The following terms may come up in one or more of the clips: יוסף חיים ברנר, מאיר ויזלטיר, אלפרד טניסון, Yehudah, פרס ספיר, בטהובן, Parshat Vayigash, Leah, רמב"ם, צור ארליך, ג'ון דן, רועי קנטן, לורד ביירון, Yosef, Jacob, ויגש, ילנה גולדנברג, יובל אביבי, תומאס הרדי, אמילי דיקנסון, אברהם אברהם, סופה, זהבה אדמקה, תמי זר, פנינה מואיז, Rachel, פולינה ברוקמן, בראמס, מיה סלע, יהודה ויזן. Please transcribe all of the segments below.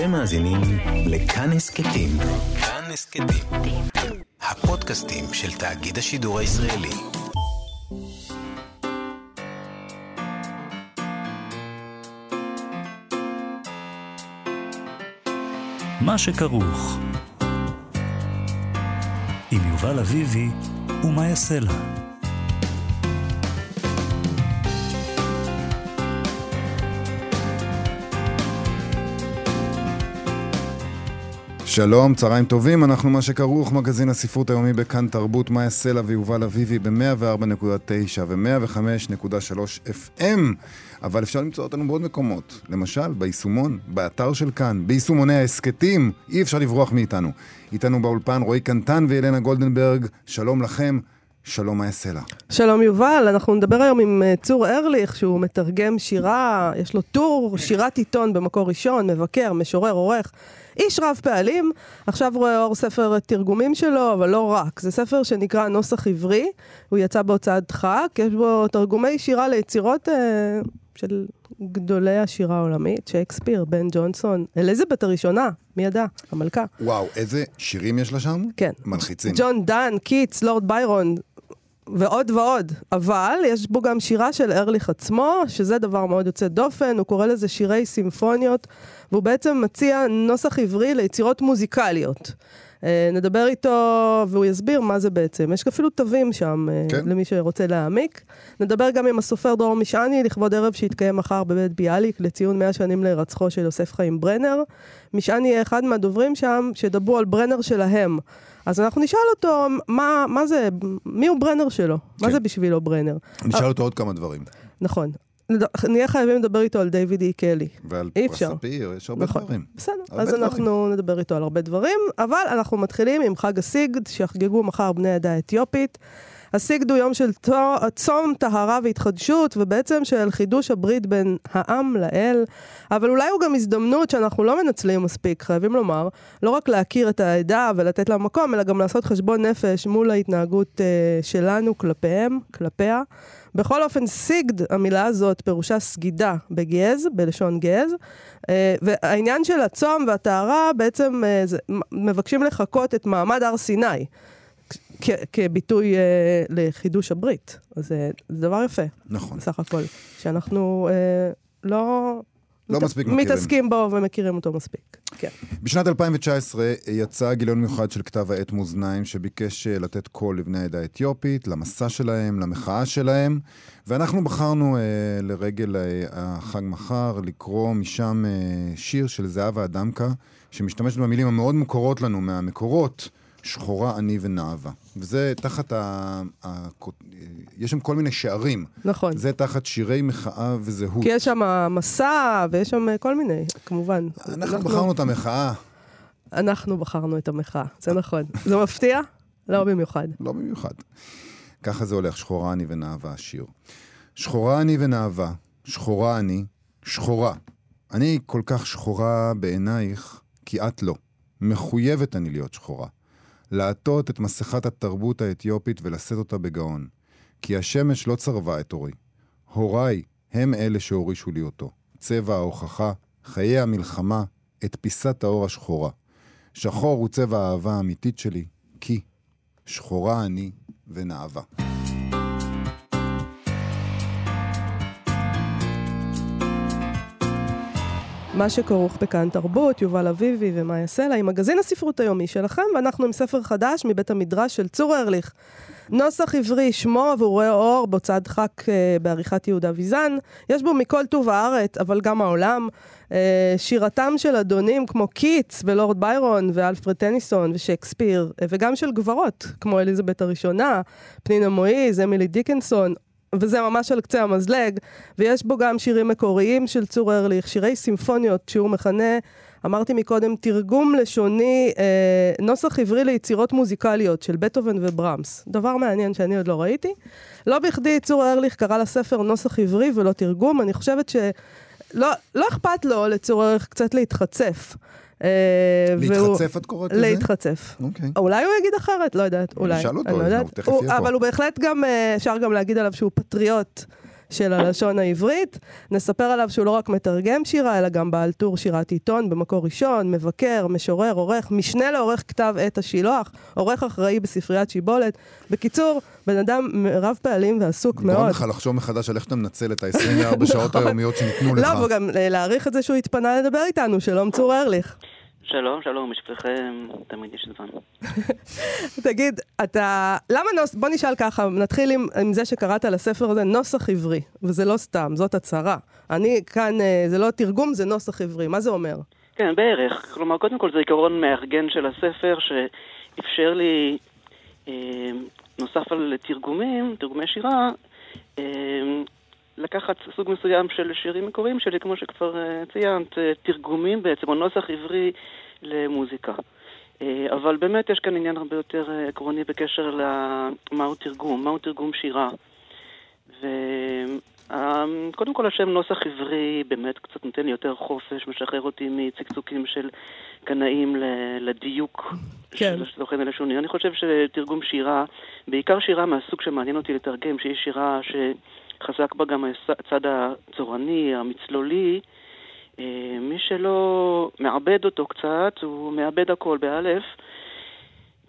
אתם מאזינים לכאן הסכתים. כאן הסכתים. הפודקאסטים של תאגיד השידור הישראלי. מה שכרוך. עם יובל אביבי ומיה סלע. שלום, צהריים טובים, אנחנו מה שכרוך, מגזין הספרות היומי בכאן תרבות, מיה סלע ויובל אביבי ב-104.9 ו-105.3 FM, אבל אפשר למצוא אותנו בעוד מקומות, למשל ביישומון, באתר של כאן, ביישומוני ההסקטים, אי אפשר לברוח מאיתנו. איתנו באולפן רועי קנטן ואלנה גולדנברג, שלום לכם, שלום מיה סלע. שלום יובל, אנחנו נדבר היום עם צור ארליך, שהוא מתרגם שירה, יש לו טור, שירת עיתון במקור ראשון, מבקר, משורר, עורך. איש רב פעלים, עכשיו רואה אור ספר תרגומים שלו, אבל לא רק. זה ספר שנקרא נוסח עברי, הוא יצא בהוצאת דחק, יש בו תרגומי שירה ליצירות של גדולי השירה העולמית, שייקספיר, בן ג'ונסון, אליזבת הראשונה, מי ידע? המלכה. וואו, איזה שירים יש לה שם? כן. מלחיצים. ג'ון דן, קיטס, לורד ביירון, ועוד ועוד. אבל יש בו גם שירה של ארליך עצמו, שזה דבר מאוד יוצא דופן, הוא קורא לזה שירי סימפוניות, והוא בעצם מציע נוסח עברי ליצירות מוזיקליות. נדבר איתו והוא יסביר מה זה בעצם. יש אפילו תווים שם למי שרוצה להעמיק. נדבר גם עם הסופר דרור משעני לכבוד ערב שהתקיים מחר בבית ביאליק לציון 100 שנים להירצחו של יוסף חיים ברנר. משעני יהיה אחד מהדוברים שם שדברו על ברנר שלהם. אז אנחנו נשאל אותו מה זה, מי הוא ברנר שלו? מה זה בשבילו ברנר? נשאל אותו עוד כמה דברים. נכון. נהיה חייבים לדבר איתו על דיוויד אי קלי. ועל פרס ספיר, יש הרבה דברים. בסדר, אז אנחנו נדבר איתו על הרבה דברים, אבל אנחנו מתחילים עם חג הסיגד, שיחגגו מחר בני העדה האתיופית. הסיגד הוא יום של צום, טהרה והתחדשות, ובעצם של חידוש הברית בין העם לאל, אבל אולי הוא גם הזדמנות שאנחנו לא מנצלים מספיק, חייבים לומר, לא רק להכיר את העדה ולתת לה מקום, אלא גם לעשות חשבון נפש מול ההתנהגות שלנו כלפיהם, כלפיה. בכל אופן, סיגד, המילה הזאת, פירושה סגידה בגז, בלשון גז, והעניין של הצום והטהרה בעצם מבקשים לחכות את מעמד הר סיני, כביטוי לחידוש הברית. אז זה דבר יפה. נכון. בסך הכל, שאנחנו לא מספיק מתעסקים בו ומכירים אותו מספיק. כן. בשנת 2019 יצא גיליון מיוחד של כתב העת מאזניים שביקש לתת קול לבני העדה האתיופית, למסע שלהם, למחאה שלהם, ואנחנו בחרנו לרגל החג מחר לקרוא משם שיר של זהבה אדמקה, שמשתמשת במילים המאוד מוכרות לנו מהמקורות, שחורה, אני ונאווה. וזה תחת יש שם כל מיני שערים. נכון. זה תחת שירי מחאה וזהות. כי יש שם מסע, ויש שם כל מיני, כמובן. אנחנו בחרנו את המחאה. אנחנו בחרנו את המחאה, זה נכון. זה מפתיע? לא במיוחד. לא במיוחד. ככה זה הולך, שחורה, אני ונאווה, השיר. שחורה, אני ונאווה, שחורה, אני, שחורה. אני כל כך שחורה בעינייך, כי את לא. מחויבת אני להיות שחורה. לעטות את מסכת התרבות האתיופית ולשאת אותה בגאון, כי השמש לא צרבה את הורי. הוריי הם אלה שהורישו לי אותו. צבע ההוכחה, חיי המלחמה, את פיסת האור השחורה. שחור הוא צבע האהבה האמיתית שלי, כי שחורה אני ונאווה. מה שכרוך בכאן תרבות, יובל אביבי ומיה סלע, עם מגזין הספרות היומי שלכם, ואנחנו עם ספר חדש מבית המדרש של צור ארליך. נוסח עברי שמו, והוא רואה אור בהוצאת דחק בעריכת יהודה ויזן. יש בו מכל טוב הארץ, אבל גם העולם. שירתם של אדונים כמו קיטס ולורד ביירון ואלפרד טניסון ושייקספיר, וגם של גברות כמו אליזבת הראשונה, פנינה מואיז, אמילי דיקנסון, וזה ממש על קצה המזלג, ויש בו גם שירים מקוריים של צור ארליך, שירי סימפוניות שהוא מכנה, אמרתי מקודם, תרגום לשוני, נוסח עברי ליצירות מוזיקליות של בטהובן ובראמס. דבר מעניין שאני עוד לא ראיתי. לא בכדי צור ארליך קרא לספר נוסח עברי ולא תרגום, אני חושבת שלא אכפת לו לצור ארליך קצת להתחצף. להתחצף את קוראת לזה? להתחצף. אולי הוא יגיד אחרת, לא יודעת. אולי. אבל הוא בהחלט גם, אפשר גם להגיד עליו שהוא פטריוט של הלשון העברית. נספר עליו שהוא לא רק מתרגם שירה, אלא גם בעל טור שירת עיתון במקור ראשון, מבקר, משורר, עורך, משנה לעורך כתב עת השילוח, עורך אחראי בספריית שיבולת. בקיצור, בן אדם רב פעלים ועסוק מאוד. גורם לך לחשוב מחדש על איך אתה מנצל את ה-24 שעות היומיות שניתנו לך. לא, וגם להעריך את זה שהוא התפנה לדבר איתנו. שלום צור ארליך. שלום, שלום, משפחכם, תמיד יש זמן. תגיד, אתה... למה נוס... בוא נשאל ככה, נתחיל עם זה שקראת לספר הזה, נוסח עברי, וזה לא סתם, זאת הצהרה. אני כאן, זה לא תרגום, זה נוסח עברי, מה זה אומר? כן, בערך. כלומר, קודם כל זה עיקרון מארגן של הספר, שאפשר לי, נוסף על תרגומים, תרגומי שירה, לקחת סוג מסוים של שירים מקוריים שלי, כמו שכבר ציינת, תרגומים בעצם, או נוסח עברי למוזיקה. אבל באמת יש כאן עניין הרבה יותר עקרוני בקשר למהו תרגום, מהו תרגום שירה. וקודם כל השם נוסח עברי באמת קצת נותן לי יותר חופש, משחרר אותי מצקצוקים של קנאים לדיוק. כן. אני חושב שתרגום שירה, בעיקר שירה מהסוג שמעניין אותי לתרגם, שהיא שירה ש... חזק בה גם הצד הצורני, המצלולי. מי שלא מעבד אותו קצת, הוא מעבד הכל באלף,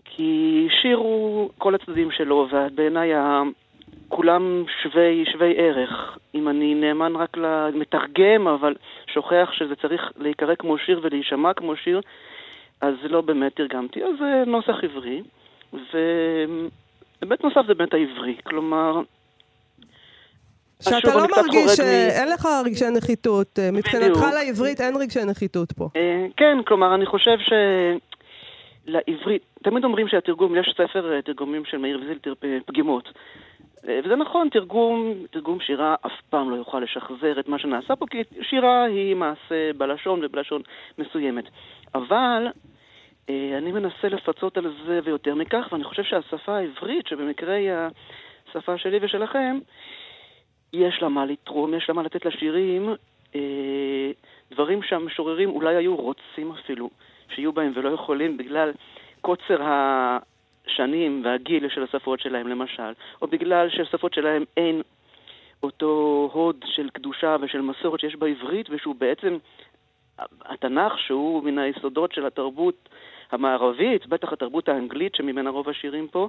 כי שיר הוא כל הצדדים שלו, ובעיניי כולם שווי ערך. אם אני נאמן רק למתרגם, אבל שוכח שזה צריך להיקרא כמו שיר ולהישמע כמו שיר, אז לא באמת תרגמתי. אז זה נוסח עברי, ובאמת נוסף זה באמת העברי, כלומר... שאתה לא מרגיש שאין לך רגשי נחיתות, מבחינתך לעברית אין רגשי נחיתות פה. כן, כלומר, אני חושב שלעברית, תמיד אומרים שהתרגום, יש ספר תרגומים של מאיר ויזלטיר פגימות, וזה נכון, תרגום שירה אף פעם לא יוכל לשחזר את מה שנעשה פה, כי שירה היא מעשה בלשון ובלשון מסוימת. אבל אני מנסה לפצות על זה ויותר מכך, ואני חושב שהשפה העברית, שבמקרה היא השפה שלי ושלכם, יש לה מה לתרום, יש לה מה לתת לשירים, דברים שהמשוררים אולי היו רוצים אפילו, שיהיו בהם ולא יכולים בגלל קוצר השנים והגיל של השפות שלהם למשל, או בגלל שהשפות שלהם אין אותו הוד של קדושה ושל מסורת שיש בעברית, ושהוא בעצם התנ"ך שהוא מן היסודות של התרבות המערבית, בטח התרבות האנגלית שממנה רוב השירים פה,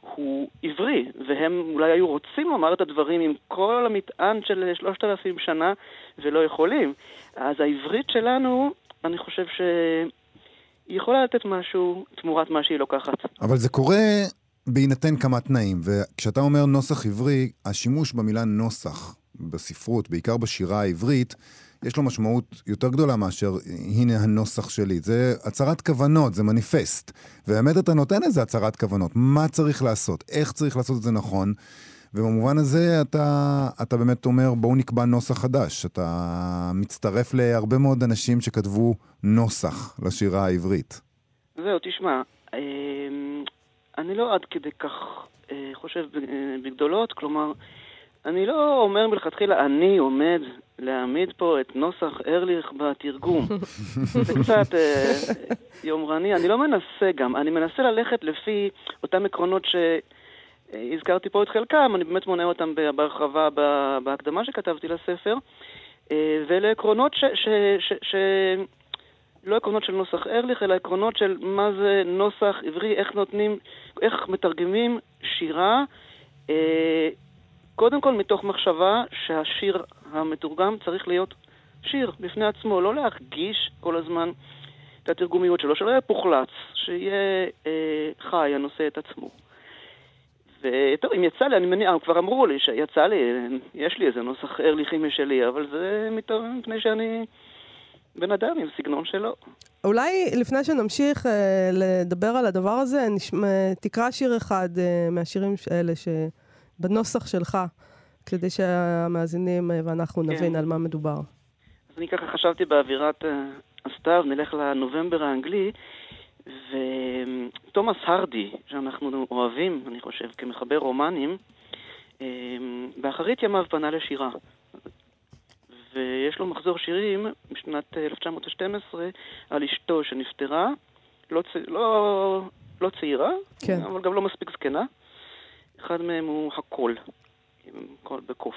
הוא עברי, והם אולי היו רוצים לומר את הדברים עם כל המטען של 3,000 שנה ולא יכולים. אז העברית שלנו, אני חושב שהיא יכולה לתת משהו תמורת מה שהיא לוקחת. אבל זה קורה בהינתן כמה תנאים, וכשאתה אומר נוסח עברי, השימוש במילה נוסח בספרות, בעיקר בשירה העברית, יש לו משמעות יותר גדולה מאשר הנה הנוסח שלי. זה הצהרת כוונות, זה מניפסט. ובאמת אתה נותן איזה הצהרת כוונות. מה צריך לעשות? איך צריך לעשות את זה נכון? ובמובן הזה אתה באמת אומר, בואו נקבע נוסח חדש. אתה מצטרף להרבה מאוד אנשים שכתבו נוסח לשירה העברית. זהו, תשמע. אני לא עד כדי כך חושב בגדולות, כלומר... אני לא אומר מלכתחילה, אני עומד להעמיד פה את נוסח ארליך בתרגום. זה קצת יומרני. אני לא מנסה גם, אני מנסה ללכת לפי אותם עקרונות שהזכרתי פה את חלקם, אני באמת מונה אותם בהרחבה בהקדמה שכתבתי לספר, ואלה עקרונות לא עקרונות של נוסח ארליך, אלא עקרונות של מה זה נוסח עברי, איך נותנים, איך מתרגמים שירה, קודם כל מתוך מחשבה שהשיר המתורגם צריך להיות שיר בפני עצמו, לא להרגיש כל הזמן את התרגומיות שלו, שלא יהיה פוחלץ, שיהיה חי, הנושא את עצמו. וטוב, אם יצא לי, אני מניע, כבר אמרו לי שיצא לי, יש לי איזה נוסח ארליכי משלי, אבל זה מתורגם מפני שאני... בן אדם עם סגנון שלו. אולי לפני שנמשיך לדבר על הדבר הזה, תקרא שיר אחד מהשירים האלה ש... בנוסח שלך, כדי שהמאזינים ואנחנו נבין על מה מדובר. אז אני ככה חשבתי באווירת הסתיו, נלך לנובמבר האנגלי, ותומאס הרדי, שאנחנו אוהבים, אני חושב, כמחבר רומנים, באחרית ימיו פנה לשירה. ויש לו מחזור שירים בשנת 1912 על אשתו שנפטרה, לא צעירה, אבל גם לא מספיק זקנה. אחד מהם הוא הכל. בקוף.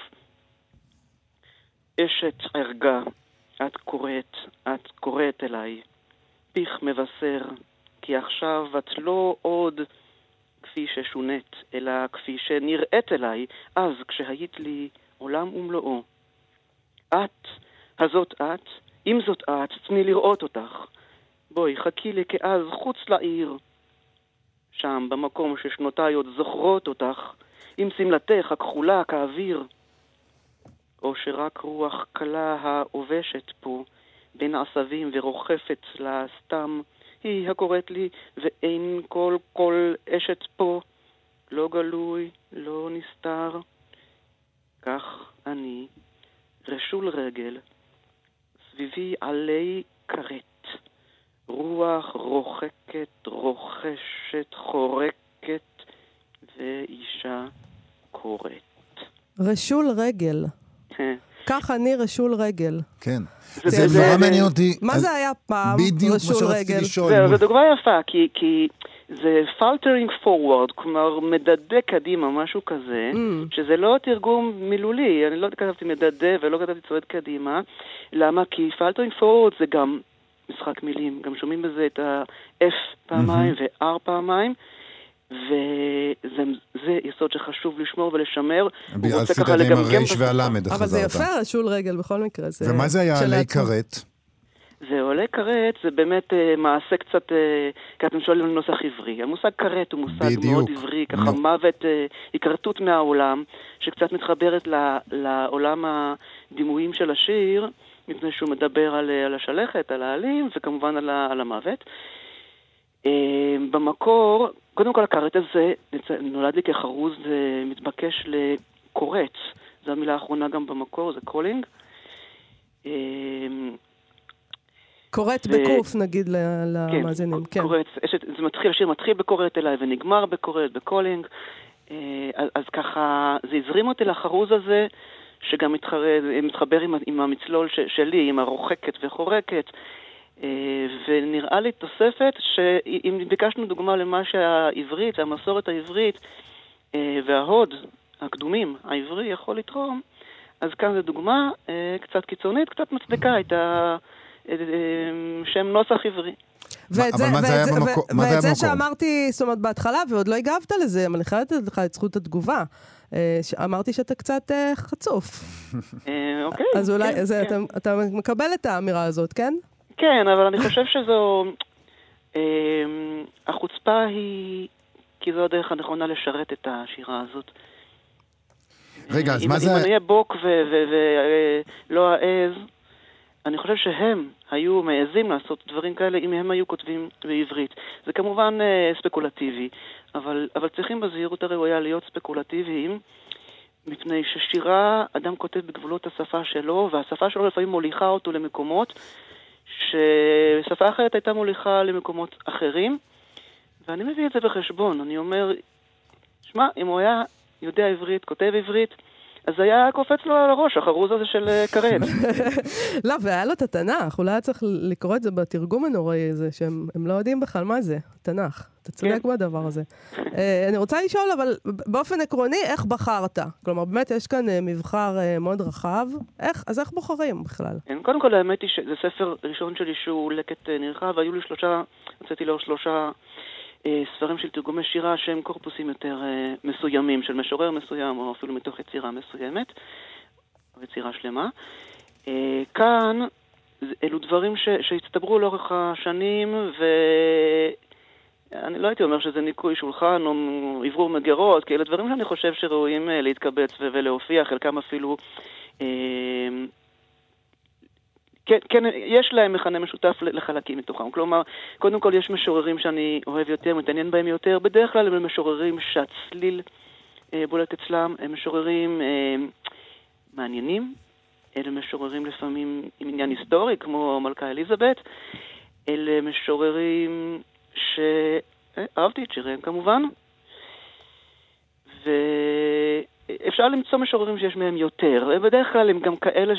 אשת ערגה, את קוראת אליי, פיך מבשר, כי עכשיו את לא עוד כפי ששונית, אלא כפי שנראית אליי, אז כשהיית לי עולם ומלואו. את, הזאת את, אם זאת את, תני לראות אותך. בואי, חכי לי כאז חוץ לעיר. שם, במקום ששנותיי עוד זוכרות אותך, עם סמלתך הכחולה כאוויר. או שרק רוח קלה העובשת פה, בין עשבים ורוחפת לה סתם, היא הקוראת לי, ואין כל אשת פה, לא גלוי, לא נסתר. כך אני, רשול רגל, סביבי עלי קראת, רוח רוחקת, רוחשת, חורקת, ואישה קוראת. רשול רגל. ככה אני רשול רגל. כן. זה נורא מעניין אותי. מה זה היה פעם רשול רגל? זו דוגמה יפה, כי זה faltering forward, כלומר מדדה קדימה, משהו כזה, שזה לא תרגום מילולי, אני לא כתבתי מדדה ולא כתבתי צועד קדימה, למה? כי faltering forward זה גם משחק מילים, גם שומעים בזה את ה-F פעמיים ו-R פעמיים, וזה יסוד שחשוב לשמור ולשמר. הוא רוצה ככה לגמגם. אבל זה יפה רשול רגל בכל מקרה. ומה זה היה עלי קראת? זה עלי קראת, זה באמת מעשה קצת, כי אתם שואלים על נוסח עברי. המושג קראת הוא מושג מאוד עברי, ככה מוות, הקרטות מהעולם, שקצת מתחברת לעולם הדימויים של השיר, מפני שהוא מדבר על השלכת, על העלים, וכמובן על המוות. במקור, קודם כל הקראת הזה נולד לי כחרוז מתבקש לקורץ, זו המילה האחרונה גם במקור, זה קולינג. קורץ בקוף נגיד למאזינים. כן, קורץ, השיר מתחיל בקורץ אליי ונגמר בקורץ, בקולינג. אז ככה זה הזרים אותי לחרוז הזה, שגם מתחבר עם המצלול שלי, עם הרוחקת וחורקת. ונראה לי תוספת שאם ביקשנו דוגמה למה שהעברית, המסורת העברית וההוד הקדומים, העברי יכול לתרום, אז כאן זו דוגמה קצת קיצונית, קצת מצדיקה את שם נוסח עברי. ואת זה שאמרתי, זאת אומרת בהתחלה, ועוד לא הגבת לזה, אבל אני חייבת לך את זכות התגובה. אמרתי שאתה קצת חצוף. אוקיי. אז אולי אתה מקבל את האמירה הזאת, כן? כן, אבל אני חושב שזו... החוצפה היא... כי זו הדרך הנכונה לשרת את השירה הזאת. רגע, אז מה זה... אם אני אהיה בוק ולא העז, אני חושב שהם היו מעזים לעשות דברים כאלה אם הם היו כותבים בעברית. זה כמובן ספקולטיבי, אבל צריכים בזהירות הראויה להיות ספקולטיביים, מפני ששירה אדם כותב בגבולות השפה שלו, והשפה שלו לפעמים מוליכה אותו למקומות, ששפה אחרת הייתה מוליכה למקומות אחרים, ואני מביא את זה בחשבון. אני אומר, שמע, אם הוא היה יודע עברית, כותב עברית, אז היה קופץ לו על הראש, החרוז הזה של קרן. לא, והיה לו את התנ"ך, אולי היה צריך לקרוא את זה בתרגום הנוראי הזה, שהם לא יודעים בכלל מה זה, התנ"ך. אתה צודק בדבר הזה. אני רוצה לשאול, אבל באופן עקרוני, איך בחרת? כלומר, באמת יש כאן מבחר מאוד רחב, אז איך בוחרים בכלל? קודם כל, האמת היא שזה ספר ראשון שלי שהוא לקט נרחב, והיו לי הוצאתי לאור שלושה ספרים של תרגומי שירה שהם קורפוסים יותר מסוימים, של משורר מסוים, או אפילו מתוך יצירה מסוימת, או יצירה שלמה. כאן, אלו דברים שהצטברו לאורך השנים, ואני לא הייתי אומר שזה ניקוי שולחן או עברור מגירות, כי אלה דברים שאני חושב שראויים להתקבץ ולהופיע, חלקם אפילו... כן, יש להם מכנה משותף לחלקים מתוכם. כלומר, קודם כל יש משוררים שאני אוהב יותר, מתעניין בהם יותר. בדרך כלל הם משוררים שהצליל בולט אצלם. הם משוררים מעניינים. אלה משוררים לפעמים עם עניין היסטורי, כמו מלכה אליזבת. אלה משוררים שאהבתי את שיריהם, כמובן. ואפשר למצוא משוררים שיש מהם יותר. בדרך כלל הם גם כאלה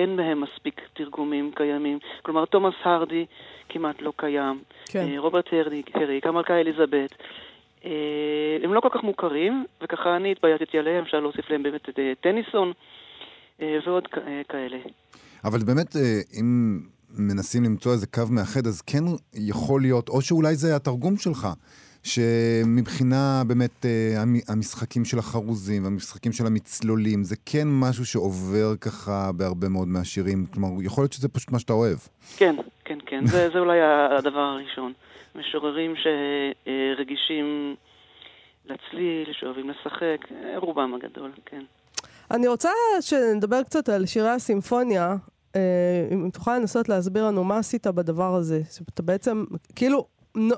אין מהם מספיק תרגומים קיימים. כלומר, תומאס הרדי כמעט לא קיים. כן. רוברט הרדי, המלכה אליזבת. הם לא כל כך מוכרים, וככה אני התבייתתי עליהם, אפשר להוסיף להם באמת את טניסון ועוד כאלה. אבל באמת, אם מנסים למצוא איזה קו מאחד, אז כן יכול להיות, או שאולי זה התרגום שלך, שמבחינה באמת המשחקים של החרוזים, המשחקים של המצלולים, זה כן משהו שעובר ככה בהרבה מאוד מהשירים, כלומר, יכול להיות שזה פשוט מה שאתה אוהב. כן, כן, כן, זה אולי הדבר הראשון. משוררים שרגישים לצליל, שאוהבים לשחק, רובם הגדול, כן. אני רוצה שנדבר קצת על שירי הסימפוניה, אם תוכל לנסות להסביר לנו מה עשית בדבר הזה, שאתה בעצם, כאילו,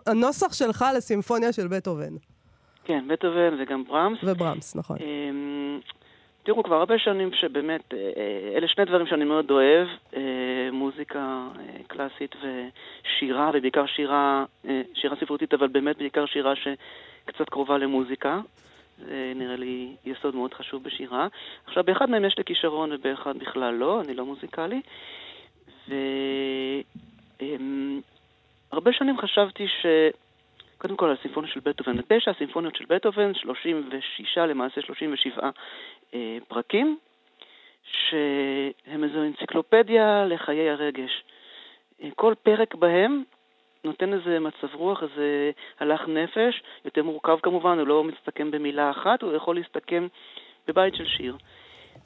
הנוסח שלך לסימפוניה של בטהובן. כן, בטהובן וגם בראמס. ובראמס, נכון. תראו, כבר הרבה שנים שבאמת, אלה שני דברים שאני מאוד אוהב, מוזיקה קלאסית ושירה, ובעיקר שירה ספרותית, אבל באמת בעיקר שירה שקצת קרובה למוזיקה. זה נראה לי יסוד מאוד חשוב בשירה. עכשיו, באחד מהם יש לי כישרון, ובאחד בכלל לא, אני לא מוזיקלי. הרבה שנים חשבתי קודם כל על הסימפוניה של בטהובן, 9 הסימפוניות של בטהובן, 36 למעשה 37 פרקים, שהם איזו אנציקלופדיה לחיי הרגש. כל פרק בהם נותן איזה מצב רוח, איזה הלך נפש, יותר מורכב כמובן, הוא לא מסתכם במילה אחת, הוא יכול להסתכם בבית של שיר.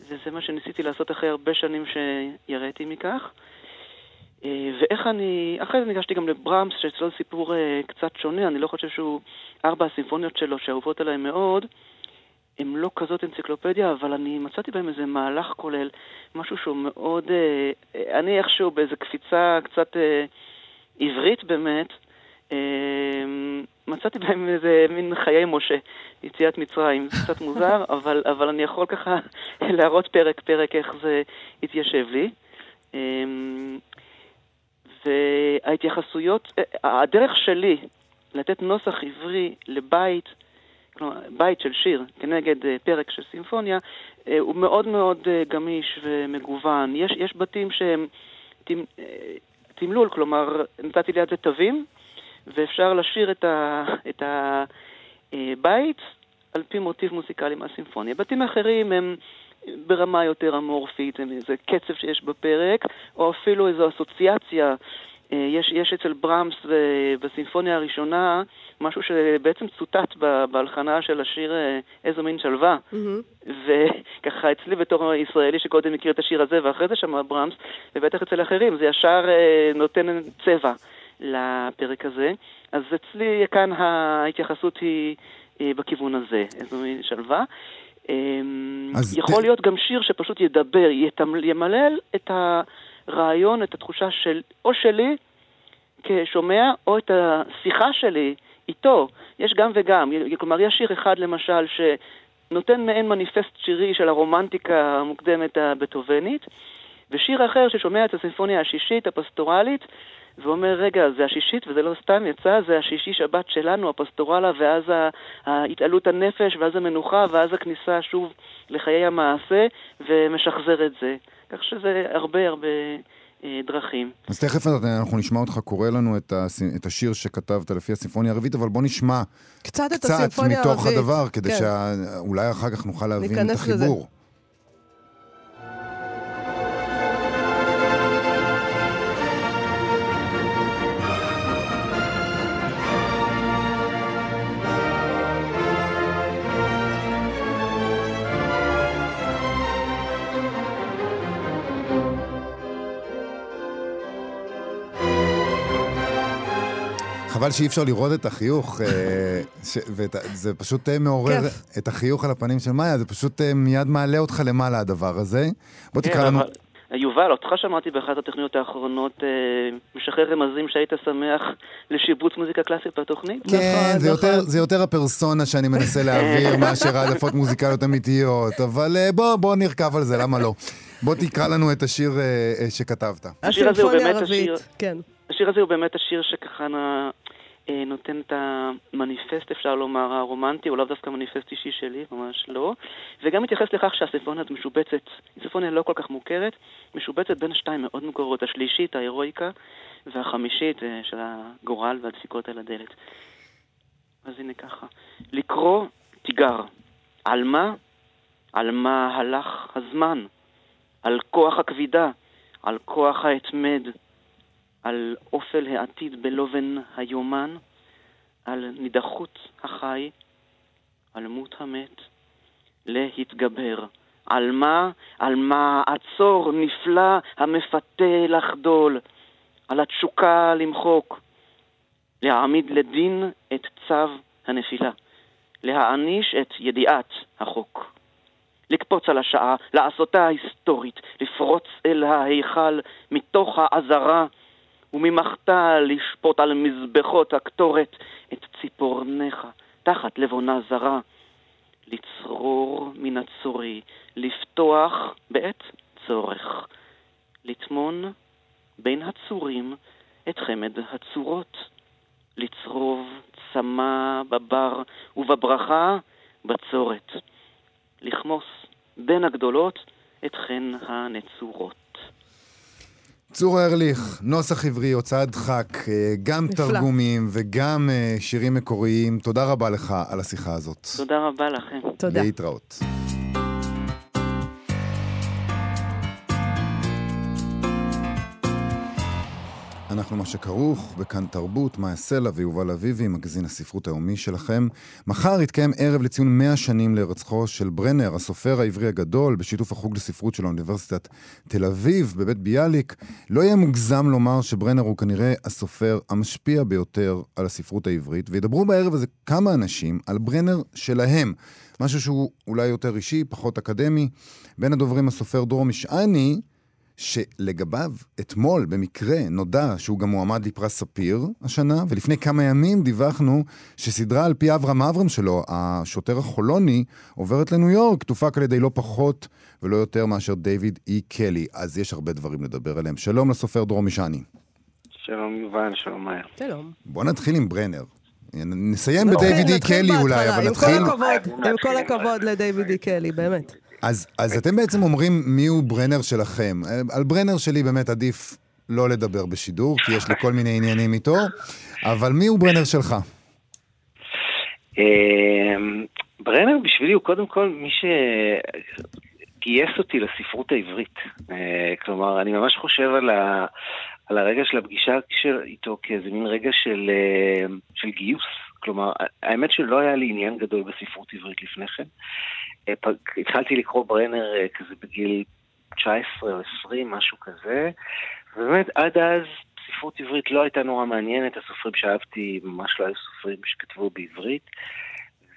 וזה מה שניסיתי לעשות אחרי הרבה שנים שיראתי מכך. אחרי זה ניגשתי גם לברמס, שאצלו סיפור קצת שונה, אני לא חושב שהוא, 4 הסימפוניות שלו שאהובות עליי מאוד, הם לא כזאת אנציקלופדיה, אבל אני מצאתי בהם איזה מהלך כולל, משהו שהוא מאוד, אני איכשהו באיזה קפיצה קצת עברית באמת, מצאתי בהם איזה מין חיי משה, יציאת מצרים, זה קצת מוזר, אבל אני יכול ככה להראות פרק איך זה התיישב לי. וההתייחסויות, הדרך שלי לתת נוסח עברי לבית, כלומר, בית של שיר, כנגד פרק של סימפוניה, הוא מאוד מאוד גמיש ומגוון. יש בתים שהם תמלול, כלומר, נתתי ליד זה תווים, ואפשר לשיר את הבית על פי מוטיב מוזיקלי מהסימפוניה. בתים אחרים הם ברמה יותר אמורפית, איזה קצב שיש בפרק, או אפילו איזו אסוציאציה. יש אצל ברמס בסימפוניה הראשונה משהו שבעצם צוטט בהלחנה של השיר איזו מין שלווה. וככה אצלי בתור ישראלי שקודם מכיר את השיר הזה ואחרי זה שמע ברמס, ובטח אצל אחרים, זה ישר נותן צבע לפרק הזה. אז אצלי כאן ההתייחסות היא בכיוון הזה, איזו מין שלווה. יכול להיות גם שיר שפשוט ידבר, ימלל את הרעיון, את התחושה של, או שלי כשומע, או את השיחה שלי איתו. יש גם וגם, כלומר יש שיר אחד למשל שנותן מעין מניפסט שירי של הרומנטיקה המוקדמת הבטהובנית, ושיר אחר ששומע את הסימפוניה השישית הפסטורלית ואומר, רגע, זה השישית, וזה לא סתם יצא, זה השישי שבת שלנו, הפסטורלה, ואז ההתעלות הנפש, ואז המנוחה, ואז הכניסה שוב לחיי המעשה, ומשחזר את זה. כך שזה הרבה דרכים. אז תכף אנחנו נשמע אותך, קורא לנו את השיר שכתבת לפי הסימפוניה הערבית, אבל בוא נשמע קצת מתוך הדבר, כדי שאולי אחר כך נוכל להבין את החיבור. אבל שאי אפשר לראות את החיוך, זה פשוט מעורר את החיוך על הפנים של מאיה, זה פשוט מיד מעלה אותך למעלה הדבר הזה. בוא תקרא לנו. יובל, אותך שמעתי באחת התוכניות האחרונות, משחרר רמזים שהיית שמח לשיבוץ מוזיקה קלאסית בתוכנית? כן, זה יותר הפרסונה שאני מנסה להעביר מאשר העדפות מוזיקליות אמיתיות, אבל בוא נרכב על זה, למה לא? בוא תקרא לנו את השיר שכתבת. השיר הזה הוא באמת השיר. כן. השיר הזה הוא באמת השיר שככה נותן את המניפסט, אפשר לומר, הרומנטי, הוא לא דווקא מניפסט אישי שלי, ממש לא. וגם מתייחס לכך שהסימפוניה משובצת, הסימפוניה לא כל כך מוכרת, משובצת בין 2 מאוד מוכרות, השלישית, ההירואיקה, והחמישית של הגורל והדפיקות על הדלת. אז הנה ככה. לקרוא תיגר. על מה? על מה הלך הזמן. על כוח הכבידה. על כוח ההתמד. על אופל העתיד בלובן היומן. על נידחות החי. על מות המת. להתגבר. על מה? על מה עצור נפלא המפתה לחדול. על התשוקה למחוק. להעמיד לדין את צו הנפילה. להעניש את ידיעת החוק. לקפוץ על השעה, לעשותה היסטורית, לפרוץ אל ההיכל מתוך העזרה, וממחתה לשפוט על מזבחות הקטורת את ציפורניך, תחת לבונה זרה. לצרור מן הצורי, לפתוח בעת צורך. לטמון בין הצורים את חמד הצורות. לצרוב צמה בבר ובברכה בצורת. לכמוס בין הגדולות את חן הנצורות. צור ארליך, נוסח עברי, הוצאת דחק, גם נפלא. תרגומים וגם שירים מקוריים. תודה רבה לך על השיחה הזאת. תודה רבה לכם. תודה. להתראות. אנחנו מה שכרוך, וכאן תרבות, מיה סלע ויובל אביבי, מגזין הספרות היומי שלכם. מחר יתקיים ערב לציון 100 שנים להירצחו של ברנר, הסופר העברי הגדול, בשיתוף החוג לספרות של אוניברסיטת תל אביב, בבית ביאליק. לא יהיה מוגזם לומר שברנר הוא כנראה הסופר המשפיע ביותר על הספרות העברית, וידברו בערב הזה כמה אנשים על ברנר שלהם, משהו שהוא אולי יותר אישי, פחות אקדמי. בין הדוברים הסופר דרור משעני, שלגביו אתמול במקרה נודע שהוא גם מועמד לפרס ספיר השנה, ולפני כמה ימים דיווחנו שסדרה על פי אברהם שלו, השוטר החולוני, עוברת לניו יורק, תופק על ידי לא פחות ולא יותר מאשר דיוויד אי קלי. אז יש הרבה דברים לדבר עליהם. שלום לסופר דרור משעני. שלום יובל, שלום מאיר. שלום. בוא נתחיל עם ברנר. נסיים בדיוויד אי קלי אולי, אבל נתחיל... עם כל הכבוד לדיוויד אי קלי, באמת. אז אתם בעצם אומרים מי הוא ברנר שלכם. על ברנר שלי באמת עדיף לא לדבר בשידור, כי יש לי כל מיני עניינים איתו, אבל מי הוא ברנר שלך? ברנר בשבילי הוא קודם כל מי שגייס אותי לספרות העברית. כלומר, אני ממש חושב על הרגע של הפגישה איתו כאיזה מין רגע של גיוס. כלומר, האמת שלא היה לי עניין גדול בספרות עברית לפני כן. התחלתי לקרוא ברנר כזה בגיל 19 או 20, משהו כזה, ובאמת עד אז ספרות עברית לא הייתה נורא מעניינת, הסופרים שאהבתי ממש לא היו סופרים שכתבו בעברית,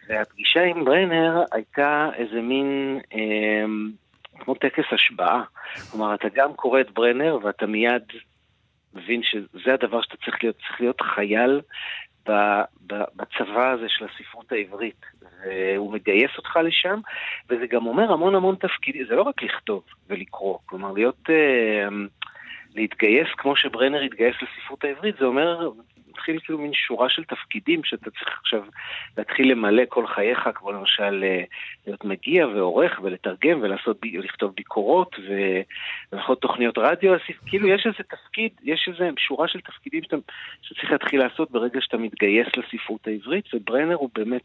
והפגישה עם ברנר הייתה איזה מין כמו טקס השבעה, כלומר אתה גם קורא את ברנר ואתה מיד מבין שזה הדבר שאתה צריך להיות חייל בצבא הזה של הספרות העברית, והוא מגייס אותך לשם, וזה גם אומר המון המון תפקידים, זה לא רק לכתוב ולקרוא, כלומר להתגייס כמו שברנר התגייס לספרות העברית, זה אומר, מתחיל כאילו מין שורה של תפקידים, שאתה צריך עכשיו להתחיל למלא כל חייך, כמו למשל להיות מגיע ועורך ולתרגם ולכתוב ביקורות ולעשות תוכניות רדיו, כאילו יש איזה תפקיד, יש איזה שורה של תפקידים שצריך להתחיל לעשות ברגע שאתה מתגייס לספרות העברית, וברנר הוא באמת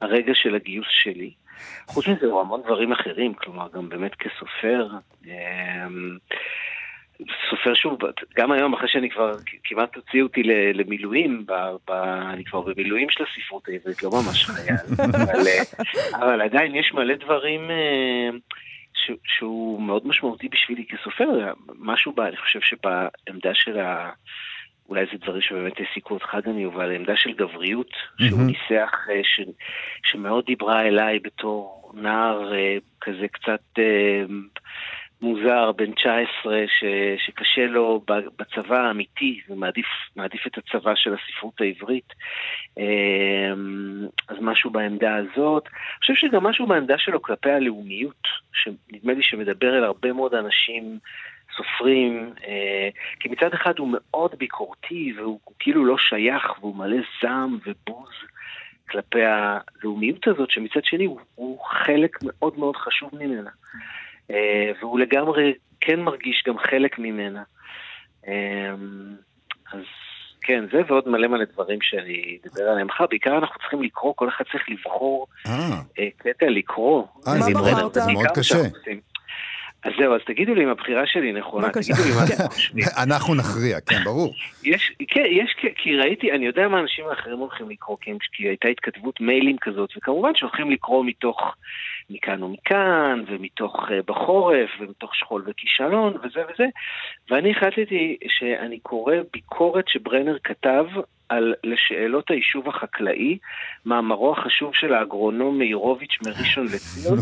הרגע של הגיוס שלי. חוץ מזה הוא המון דברים אחרים, כלומר גם באמת כסופר, סופר שוב, גם היום אחרי שאני כבר כמעט הוציא אותי למילואים, אני כבר במילואים של הספרות העברית, לא ממש חייל, אבל עדיין יש מלא דברים שהוא מאוד משמעותי בשבילי כסופר, משהו בא, אני חושב שבעמדה של אולי זה דברים שבאמת העסיקו אותך גם יובל, העמדה של גבריות, שהוא ניסח, שמאוד דיברה אליי בתור נער כזה קצת... מוזר, בן 19, שקשה לו בצבא האמיתי, ומעדיף את הצבא של הספרות העברית. אז משהו בעמדה הזאת. אני חושב שגם משהו בעמדה שלו כלפי הלאומיות, שנדמה לי שמדבר אל הרבה מאוד אנשים סופרים, כי מצד אחד הוא מאוד ביקורתי, והוא כאילו לא שייך, והוא מלא זעם ובוז כלפי הלאומיות הזאת, שמצד שני הוא חלק מאוד מאוד חשוב ממנה. והוא לגמרי כן מרגיש גם חלק ממנה. אז כן, זה ועוד מלא מלא דברים שאני דבר עליהם. בעיקר אנחנו צריכים לקרוא, כל אחד צריך לבחור קטע לקרוא. זה מאוד קשה. אז זהו, אז תגידו לי אם הבחירה שלי נכונה, תגידו לי מה אתם חושבים. אנחנו נכריע, כן, ברור. כי ראיתי, אני יודע מה אנשים האחרים הולכים לקרוא, כי הייתה התכתבות מיילים כזאת, וכמובן שהולכים לקרוא מתוך מכאן ומכאן, ומתוך בחורף, ומתוך שכול וכישלון, וזה וזה, ואני החלטתי שאני קורא ביקורת שברנר כתב על לשאלות היישוב החקלאי, מאמרו החשוב של האגרונום מאירוביץ' מראשון לציון,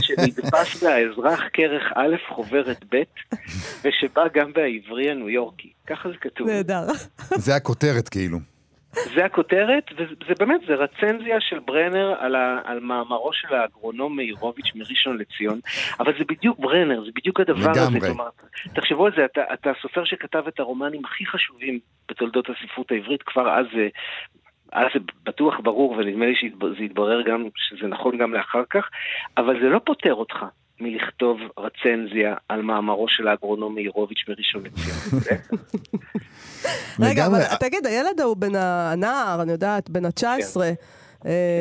שנדפס לאזרח כרך א' חוברת ב', ושבא גם בעברי הניו יורקי. ככה זה כתוב. נהדר. זה הכותרת כאילו. זה הכותרת, וזה באמת, זה רצנזיה של ברנר על מאמרו של האגרונום מאירוביץ' מראשון לציון, אבל זה בדיוק ברנר, זה בדיוק הדבר הזה, כלומר, תחשבו על זה, אתה הסופר שכתב את הרומנים הכי חשובים בתולדות הספרות העברית, כבר אז זה בטוח ברור, ונדמה לי שזה יתברר גם, שזה נכון גם לאחר כך, אבל זה לא פותר אותך מלכתוב רצנזיה על מאמרו של האגרונום מאירוביץ' מראשון לציון. רגע, אבל תגיד, הילד הוא בן הנער, אני יודעת, בן ה-19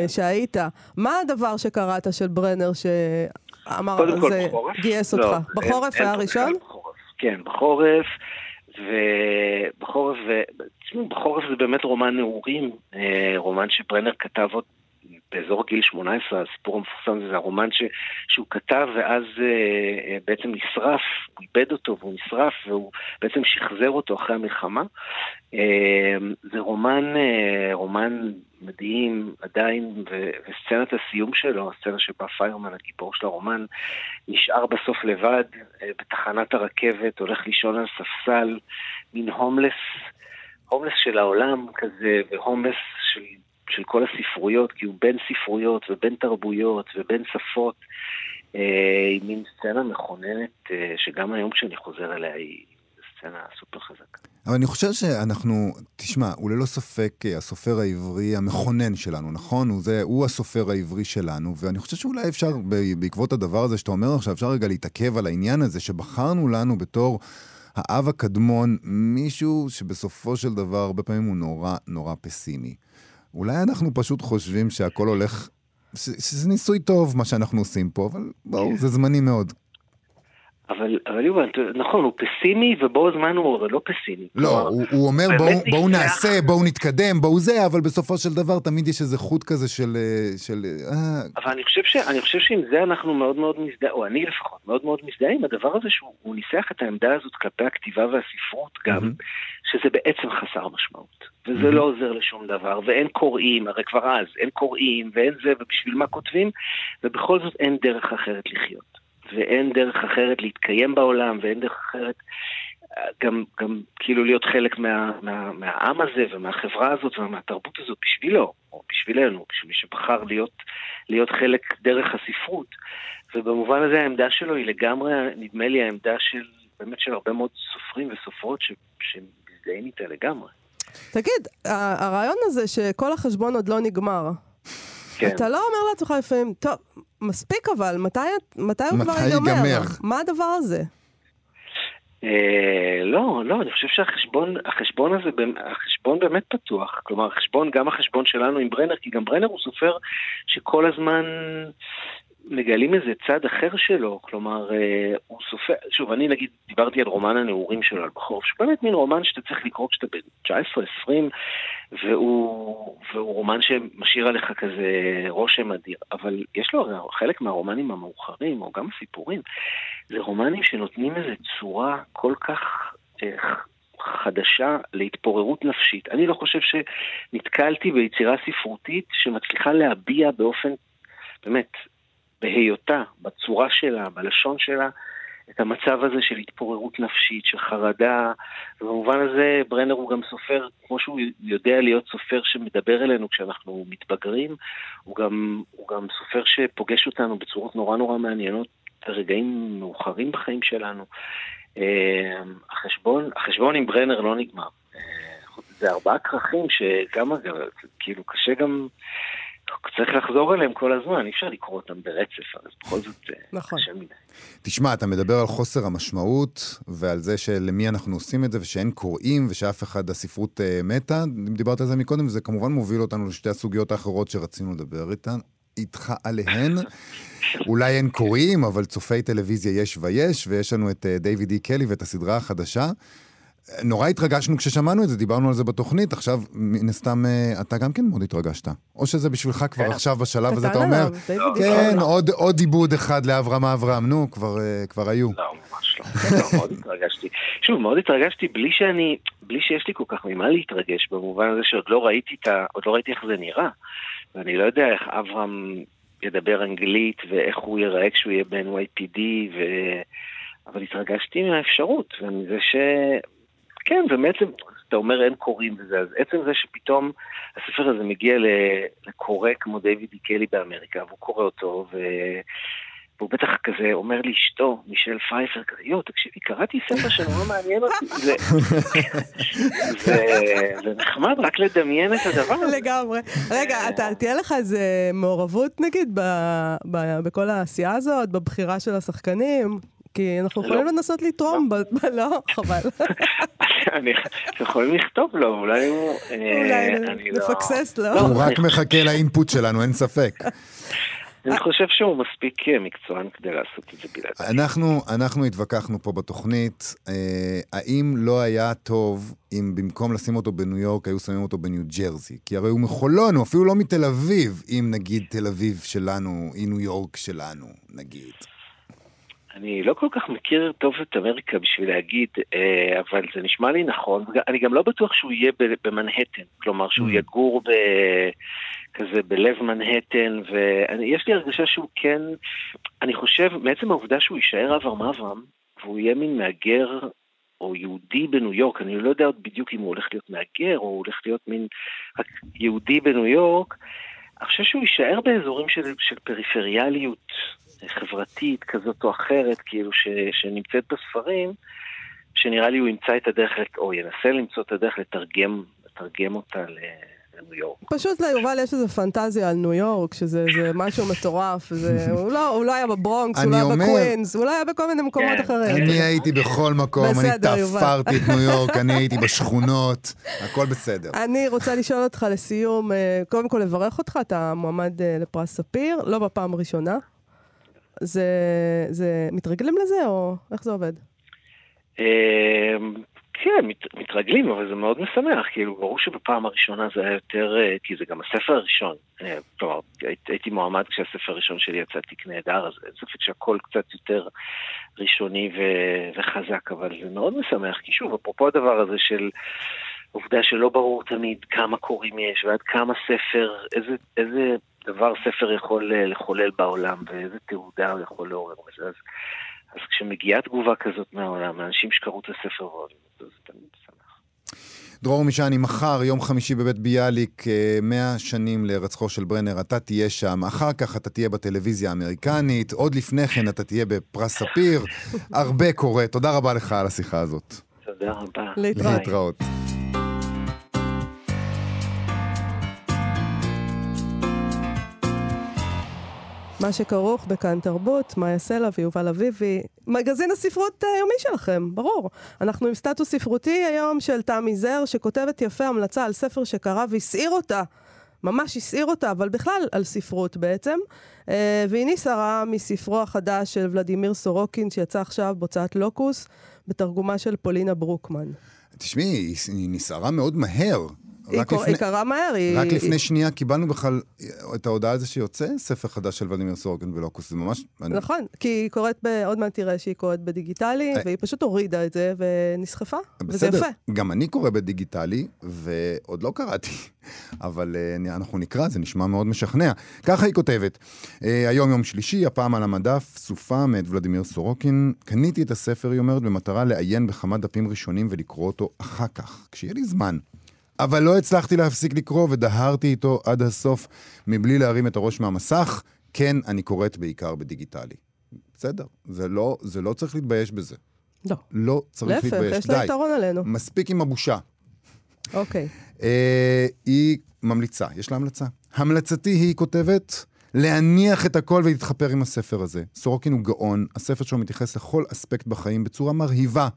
שהיית. מה הדבר שקראת של ברנר שאמר זה גייס אותך? בחורף היה ראשון? כן, בחורף. בחורף זה באמת רומן נעורים, רומן שברנר כתב עוד באזור גיל 18, הסיפור המפורסם זה הרומן שהוא כתב, ואז בעצם נשרף, הוא איבד אותו והוא נשרף, והוא בעצם שחזר אותו אחרי המלחמה. זה רומן מדהים עדיין, וסצנת הסיום שלו, הסצנה שבה פיירמן, הגיבור של הרומן, נשאר בסוף לבד, בתחנת הרכבת, הולך לישון על ספסל, מין הומלס של העולם כזה, והומלס של כל הספרויות, כי הוא בין ספרויות ובין תרבויות ובין שפות, היא מין סצנה מכוננת, שגם היום כשאני חוזר אליה היא סצנה סופר חזקה. אבל אני חושב שאנחנו, תשמע, הוא ללא ספק הסופר העברי המכונן שלנו, נכון? הוא הסופר העברי שלנו, ואני חושב שאולי אפשר, בעקבות הדבר הזה שאתה אומר עכשיו, אפשר רגע להתעכב על העניין הזה, שבחרנו לנו בתור האב הקדמון, מישהו שבסופו של דבר הרבה פעמים הוא נורא נורא פסימי. אולי אנחנו פשוט חושבים שהכל הולך, שזה ניסוי טוב מה שאנחנו עושים פה, אבל בואו, זה זמני מאוד. אבל יובל, נכון, הוא פסימי, ובו זמן הוא לא פסימי. לא, הוא אומר, בואו נעשה, בואו נתקדם, בואו זה, אבל בסופו של דבר תמיד יש איזה חוט כזה של... אבל אני חושב שעם זה אנחנו מאוד מאוד מזדהים, או אני לפחות, מאוד מאוד מזדהים, הדבר הזה שהוא ניסח את העמדה הזאת כלפי הכתיבה והספרות גם, שזה בעצם חסר משמעות, וזה לא עוזר לשום דבר, ואין קוראים, הרי כבר אז, אין קוראים, ואין זה, ובשביל מה כותבים, ובכל זאת אין דרך אחרת לחיות. ואין דרך אחרת להתקיים בעולם, ואין דרך אחרת גם כאילו להיות חלק מהעם הזה, ומהחברה הזאת, ומהתרבות הזאת, בשבילו, או בשבילנו, בשביל מי שבחר להיות חלק דרך הספרות. ובמובן הזה העמדה שלו היא לגמרי, נדמה לי, העמדה של, באמת של הרבה מאוד סופרים וסופרות שמזדהים איתה לגמרי. תגיד, הרעיון הזה שכל החשבון עוד לא נגמר, אתה לא אומר לעצמך לפעמים, טוב, מספיק אבל, מתי הוא כבר יגמר? מה הדבר הזה? לא, אני חושב שהחשבון הזה, החשבון באמת פתוח, כלומר, גם החשבון שלנו עם ברנר, כי גם ברנר הוא סופר שכל הזמן מגלים איזה צד אחר שלו, כלומר, הוא סופר, שוב, אני נגיד, דיברתי על רומן הנעורים שלו, על בחורף, שבאמת מין רומן שאתה צריך לקרוא כשאתה בן 19-20, והוא רומן שמשאיר עליך כזה רושם אדיר, אבל יש לו חלק מהרומנים המאוחרים, או גם הסיפורים, זה רומנים שנותנים איזה צורה כל כך חדשה להתפוררות נפשית. אני לא חושב שנתקלתי ביצירה ספרותית שמצליחה להביע באופן, באמת, בהיותה, בצורה שלה, בלשון שלה, את המצב הזה של התפוררות נפשית, של חרדה, ובמובן הזה ברנר הוא גם סופר, כמו שהוא יודע להיות סופר שמדבר אלינו כשאנחנו מתבגרים, הוא גם סופר שפוגש אותנו בצורות נורא נורא מעניינות, רגעים מאוחרים בחיים שלנו. החשבון עם ברנר לא נגמר. זה 4 כרכים שגם, כאילו, קשה גם... צריך לחזור אליהם כל הזמן, אי אפשר לקרוא אותם ברצף, אז בכל זאת קשה מדי. תשמע, אתה מדבר על חוסר המשמעות, ועל זה שלמי אנחנו עושים את זה, ושאין קוראים, ושאף אחד הספרות מתה, דיברת על זה מקודם, וזה כמובן מוביל אותנו לשתי הסוגיות האחרות שרצינו לדבר איתן, איתך עליהן, אולי אין קוראים, אבל צופי טלוויזיה יש ויש, ויש לנו את דיוויד אי קלי ואת הסדרה החדשה, נורא התרגשנו כששמענו את זה, דיברנו על זה בתוכנית, עכשיו נסתם אתה גם כן מאוד התרגשת, או שזה בשבילך כבר עכשיו בשלב הזה אתה אומר, כן, עוד עיבוד אחד לאברהם אברהם, נו, כבר היו. לא, ממש לא, מאוד התרגשתי. שוב, מאוד התרגשתי בלי שיש לי כל כך ממה להתרגש, במובן הזה שעוד לא ראיתי איך זה נראה, ואני לא יודע איך אברהם ידבר אנגלית, ואיך הוא ייראה כשהוא יהיה ב-NYPD, אבל התרגשתי מהאפשרות, ומזה ש... כן, ובעצם, אתה אומר, אין קוראים בזה, אז עצם זה שפתאום הספר הזה מגיע לקורא כמו דיוויד אי קלי באמריקה, והוא קורא אותו, והוא בטח כזה אומר לאשתו, מישל פייפר, כזה, יו, תקשיבי, קראתי ספר שנורא מעניין אותי, זה נחמד רק לדמיין את הדבר הזה. לגמרי. רגע, תהיה לך איזה מעורבות, נגיד, בכל העשייה הזאת, בבחירה של השחקנים? כי אנחנו יכולים לנסות לתרום, לא, חבל. אנחנו יכולים לכתוב לו, אולי הוא... אולי לפקסס לו. הוא רק מחכה לאינפוט שלנו, אין ספק. אני חושב שהוא מספיק מקצוען כדי לעשות את זה בלעדיי. אנחנו התווכחנו פה בתוכנית, האם לא היה טוב אם במקום לשים אותו בניו יורק, היו שמים אותו בניו ג'רזי? כי הרי הוא מחולון, הוא אפילו לא מתל אביב, אם נגיד תל אביב שלנו, היא ניו יורק שלנו, נגיד. אני לא כל כך מכיר טוב את אמריקה בשביל להגיד, אבל זה נשמע לי נכון. אני גם לא בטוח שהוא יהיה במנהטן, כלומר שהוא יגור כזה בלב מנהטן, ויש לי הרגשה שהוא כן, אני חושב, מעצם העובדה שהוא יישאר אברהם אברהם, והוא יהיה מין מהגר או יהודי בניו יורק, אני לא יודע בדיוק אם הוא הולך להיות מהגר, או הוא הולך להיות מין יהודי בניו יורק, אני חושב שהוא יישאר באזורים של פריפריאליות חברתית כזאת או אחרת, כאילו שנמצאת בספרים, שנראה לי הוא ימצא את הדרך, או ינסה למצוא את הדרך לתרגם אותה לניו יורק. פשוט ליובל יש איזו פנטזיה על ניו יורק, שזה משהו מטורף, הוא לא היה בברונקס, הוא לא היה בקווינס, הוא לא היה בכל מיני מקומות אחרים. אני הייתי בכל מקום, אני תפרתי את ניו יורק, אני הייתי בשכונות, הכל בסדר. אני רוצה לשאול אותך לסיום, קודם כל לברך אותך, אתה מועמד לפרס ספיר, לא בפעם הראשונה. זה מתרגלים לזה, או איך זה עובד? כן, מתרגלים, אבל זה מאוד משמח, כאילו ברור שבפעם הראשונה זה היה יותר, כי זה גם הספר הראשון, כלומר, הייתי מועמד כשהספר הראשון שלי יצא תיק נהדר, אז אין ספק שהכל קצת יותר ראשוני וחזק, אבל זה מאוד משמח, כי שוב, אפרופו הדבר הזה של עובדה שלא ברור תמיד כמה קוראים יש, ועד כמה ספר, איזה דבר ספר יכול לחולל בעולם, ואיזה תעודה הוא יכול לעורר. אז כשמגיעה תגובה כזאת מהעולם, האנשים שקראו את הספר ועולים, זה תמיד שמח. דרור משעני, מחר, יום חמישי בבית ביאליק, 100 שנים להירצחו של ברנר, אתה תהיה שם, אחר כך אתה תהיה בטלוויזיה האמריקנית, עוד לפני כן אתה תהיה בפרס ספיר, הרבה קורה. תודה רבה לך על השיחה הזאת. תודה רבה. להתראות. מה שכרוך בכאן תרבות, מיה סלע ויובל אביבי, מגזין הספרות היומי שלכם, ברור. אנחנו עם סטטוס ספרותי היום של תמי זר, שכותבת יפה המלצה על ספר שקרא והסעיר אותה, ממש הסעיר אותה, אבל בכלל על ספרות בעצם, והנה שרה מספרו החדש של ולדימיר סורוקין, שיצא עכשיו בהוצאת לוקוס, בתרגומה של פולינה ברוקמן. תשמעי, היא נסערה מאוד מהר. היא קרה מהר. רק לפני שנייה קיבלנו בכלל את ההודעה הזה שיוצא ספר חדש של ולדימיר סורוקין ולוקוס, זה ממש... נכון, כי היא קוראת, עוד מעט תראה שהיא קוראת בדיגיטלי, והיא פשוט הורידה את זה ונסחפה, וזה יפה. גם אני קורא בדיגיטלי, ועוד לא קראתי, אבל אנחנו נקרא, זה נשמע מאוד משכנע. ככה היא כותבת, היום יום שלישי, הפעם על המדף, סופה מאת ולדימיר סורוקין, קניתי את הספר, היא אומרת, במטרה לעיין בכמה דפים ראשונים ולקרוא אותו אחר כך, כשיהיה לי זמן. אבל לא הצלחתי להפסיק לקרוא, ודהרתי איתו עד הסוף, מבלי להרים את הראש מהמסך. כן, אני קוראת בעיקר בדיגיטלי. בסדר, זה לא צריך להתבייש בזה. לא. לא צריך להתבייש. יש לה יתרון עלינו. מספיק עם הבושה. אוקיי. היא ממליצה, יש לה המלצה. המלצתי, היא כותבת, להניח את הכל ולהתחפר עם הספר הזה. סורוקין הוא גאון, הספר שהוא מתייחס לכל אספקט בחיים בצורה מרהיבה,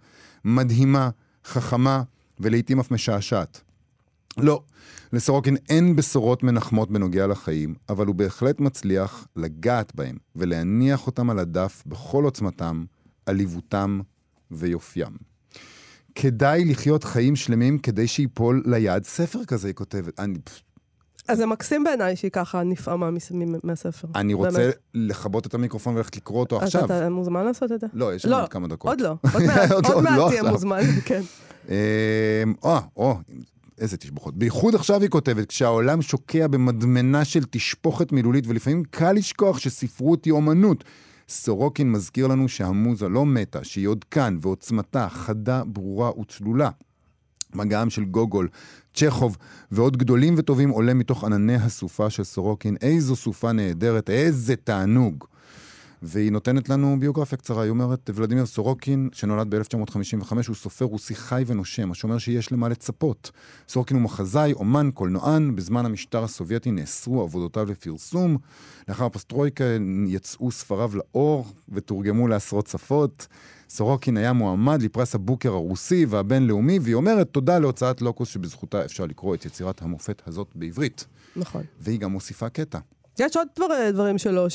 מדהימה, חכמה, ולעיתים אף משעשעת. לא, לסורוקין אין בשורות מנחמות בנוגע לחיים, אבל הוא בהחלט מצליח לגעת בהם, ולהניח אותם על הדף בכל עוצמתם, עליבותם ויופיים. כדאי לחיות חיים שלמים כדי שיפול ליד ספר כזה, היא כותבת. אז זה מקסים בעיניי שהיא ככה נפעמה מהספר. אני רוצה לחבות את המיקרופון ולכת לקרוא אותו עכשיו. אז אתה מוזמן לעשות את זה? לא, יש לנו עוד כמה דקות. עוד לא, עוד מעט תהיה מוזמן, כן. איזה תשבוכות. בייחוד עכשיו היא כותבת, כשהעולם שוקע במדמנה של תשפוכת מילולית, ולפעמים קל לשכוח שספרות היא אומנות. סורוקין מזכיר לנו שהמוזה לא מתה, שהיא עוד כאן, ועוצמתה חדה, ברורה וצלולה. מגעם של גוגול, צ'כוב ועוד גדולים וטובים עולה מתוך ענני הסופה של סורוקין. איזו סופה נהדרת, איזה תענוג. והיא נותנת לנו ביוגרפיה קצרה. היא אומרת, ולדימיר סורוקין, שנולד ב-1955, הוא סופר רוסי חי ונושם, מה שאומר שיש למה לצפות. סורוקין הוא מחזאי, אומן, קולנוען. בזמן המשטר הסובייטי נאסרו עבודותיו לפרסום. לאחר הפסטרויקה יצאו ספריו לאור ותורגמו לעשרות שפות. סורוקין היה מועמד לפרס הבוקר הרוסי והבינלאומי, והיא אומרת תודה להוצאת לוקוס שבזכותה אפשר לקרוא את יצירת המופת הזאת בעברית. נכון. והיא גם מוסיפה קטע. יש עוד דברים שלו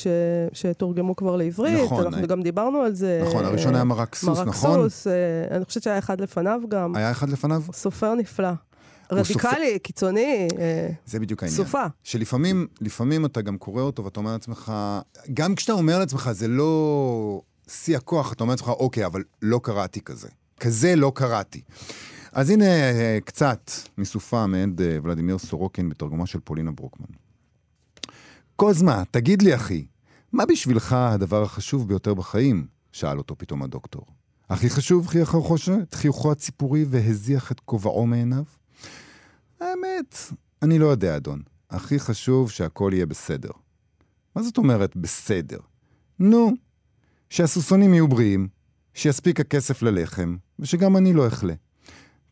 שתורגמו כבר לעברית, נכון, אנחנו גם דיברנו על זה. נכון, הראשון היה מרקסוס, נכון? מרקסוס, אני חושבת שהיה אחד לפניו גם. היה אחד לפניו? סופר נפלא. רדיקלי, קיצוני. זה בדיוק העניין. סופה. שלפעמים אתה גם קורא אותו ואתה אומר לעצמך, גם כשאתה אומר לעצמך, זה לא שיא הכוח, אתה אומר לעצמך, אוקיי, אבל לא קראתי כזה. כזה לא קראתי. אז הנה קצת מסופה מעד ולדימיר סורוקין בתרגומה של פולינה ברוקמן. קוזמה, תגיד לי אחי, מה בשבילך הדבר החשוב ביותר בחיים? שאל אותו פתאום הדוקטור. הכי חשוב, חייך הרחושת, חיוכו הציפורי והזיח את כובעו מעיניו? האמת, אני לא יודע אדון. הכי חשוב שהכל יהיה בסדר. מה זאת אומרת בסדר? נו, שהסוסונים יהיו בריאים, שיספיק הכסף ללחם, ושגם אני לא אכלה.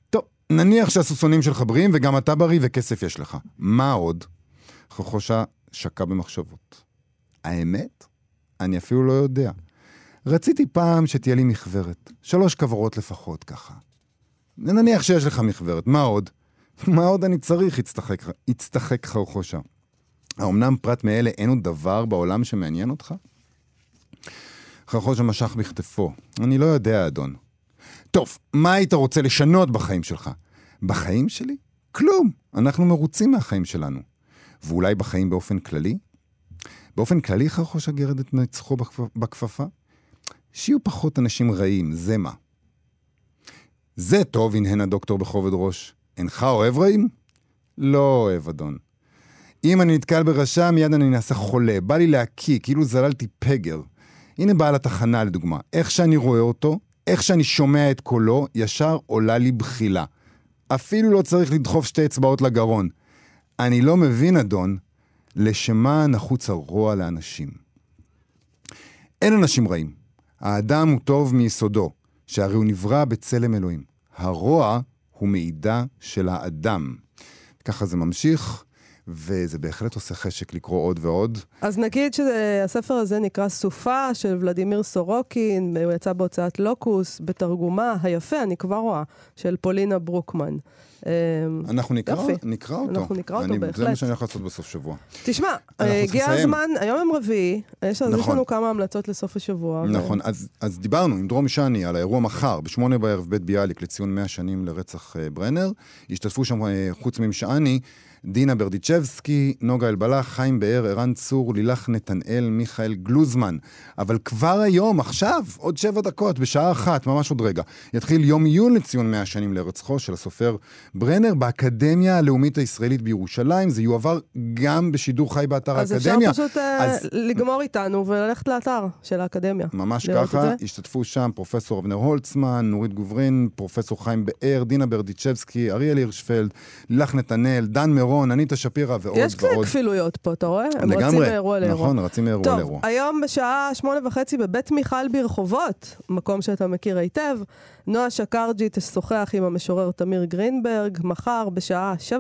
טוב, נניח שהסוסונים שלך בריאים וגם אתה בריא וכסף יש לך. מה עוד? חרחושה שקע במחשבות. האמת? אני אפילו לא יודע. רציתי פעם שתהיה לי מחברת. 3 כוורות לפחות ככה. נניח שיש לך מחברת. מה עוד? מה עוד אני צריך? הצטחק חרחושה. האומנם פרט מאלה אין עוד דבר בעולם שמעניין אותך? חרחושה משך בכתפו. אני לא יודע, אדון. טוב, מה היית רוצה לשנות בחיים שלך? בחיים שלי? כלום. אנחנו מרוצים מהחיים שלנו. ואולי בחיים באופן כללי? באופן כללי חרחושה גרד את נצחו בכפפה? שיהיו פחות אנשים רעים, זה מה? זה טוב, הנהן הדוקטור בכובד ראש. אינך אוהב רעים? לא אוהב, אדון. אם אני נתקל ברשע, מיד אני נעשה חולה. בא לי להקיא, כאילו זללתי פגר. הנה בעל התחנה, לדוגמה. איך שאני רואה אותו, איך שאני שומע את קולו, ישר עולה לי בחילה. אפילו לא צריך לדחוף 2 אצבעות לגרון. אני לא מבין, אדון, לשמה נחוץ הרוע לאנשים. אין אנשים רעים. האדם הוא טוב מיסודו, שהרי הוא נברא בצלם אלוהים. הרוע הוא מידע של האדם. ככה זה ממשיך, וזה בהחלט עושה חשק לקרוא עוד ועוד. אז נגיד שהספר הזה נקרא סופה של ולדימיר סורוקין, הוא יצא בהוצאת לוקוס, בתרגומה היפה, אני כבר רואה, של פולינה ברוקמן. אנחנו נקרא אותו. אנחנו נקרא אותו בהחלט. זה מה שאני הולך לעשות בסוף שבוע. תשמע, הגיע הזמן, היום הם רביעי, יש לנו כמה המלצות לסוף השבוע. נכון, אז דיברנו עם דרור משעני על האירוע מחר, ב20:00 בית ביאליק לציון 100 שנים לרצח ברנר. השתתפו שם חוץ ממשעני, דינה ברדיצ'בסקי, נוגה אלבלח, חיים באר, ערן צור, לילך נתנאל, מיכאל גלוזמן. אבל כבר היום, עכשיו, עוד 7 דקות, בשעה 13:00, ממש עוד רגע, יתחיל יום עיון לציון 100 שנים לרצחו של הסופר ברנר באקדמיה הלאומית הישראלית בירושלים. זה יועבר גם בשידור חי באתר באתר אז האקדמיה. אז אפשר פשוט לגמור איתנו וללכת לאתר של האקדמיה. ממש ככה, השתתפו שם פרופסור אבנר הולצמן, נורית גוברין, פרופסור חיים באר, דינה ברדיצ'בסקי, אריאל הירשפלד, לילך נתנאל, דן מירון, אניטה שפירא ועוד ועוד. יש כפילויות פה, אתה רואה? הם רצים מאירוע לאירוע. נכון, רצים מאירוע לאירוע. טוב, היום בשעה 8:30 בבית מיכל ברחובות, מקום שאתה מכיר היטב, נוא שקארג'י תשוחח עם המשורר תמיר גרינברג. מחר בשעה 7:30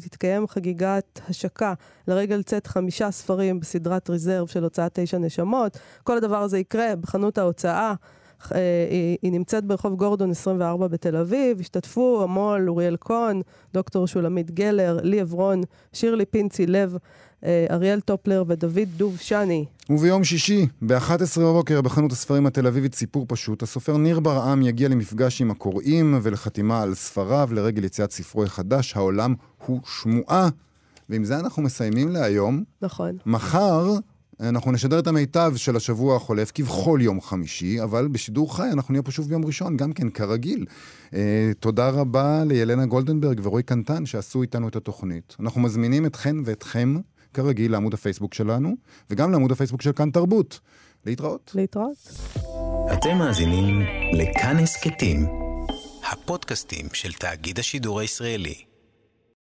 תתקיים חגיגת השקה לרגל צאת 5 ספרים בסדרת ריזרב של הוצאת 9 נשמות. כל הדבר הזה יקרה בחנות ההוצאה. היא נמצאת ברחוב גורדון 24 בתל אביב. השתתפו המול, אוריאל קון, דוקטור שולמית גלר, לי עברון, שירלי פינצי לב, אריאל טופלר ודוד דוב שני. וביום שישי, ב-11 בבוקר, בחנות הספרים התל אביבית סיפור פשוט, הסופר ניר ברעם יגיע למפגש עם הקוראים ולחתימה על ספריו לרגל יציאת ספרו החדש, העולם הוא שמועה. ועם זה אנחנו מסיימים להיום. נכון. מחר אנחנו נשדר את המיטב של השבוע החולף כבכל יום חמישי, אבל בשידור חי אנחנו נהיה פה שוב ביום ראשון, גם כן כרגיל. תודה רבה לילנה גולדנברג ורועי קנטן שעשו איתנו את התוכנית. אנחנו מזמינים אתכן ואתכם כרגיל לעמוד הפייסבוק שלנו, וגם לעמוד הפייסבוק של כאן תרבות. להתראות. להתראות. אתם מאזינים לכאן הסקטים, הפודקאסטים של תאגיד השידור הישראלי.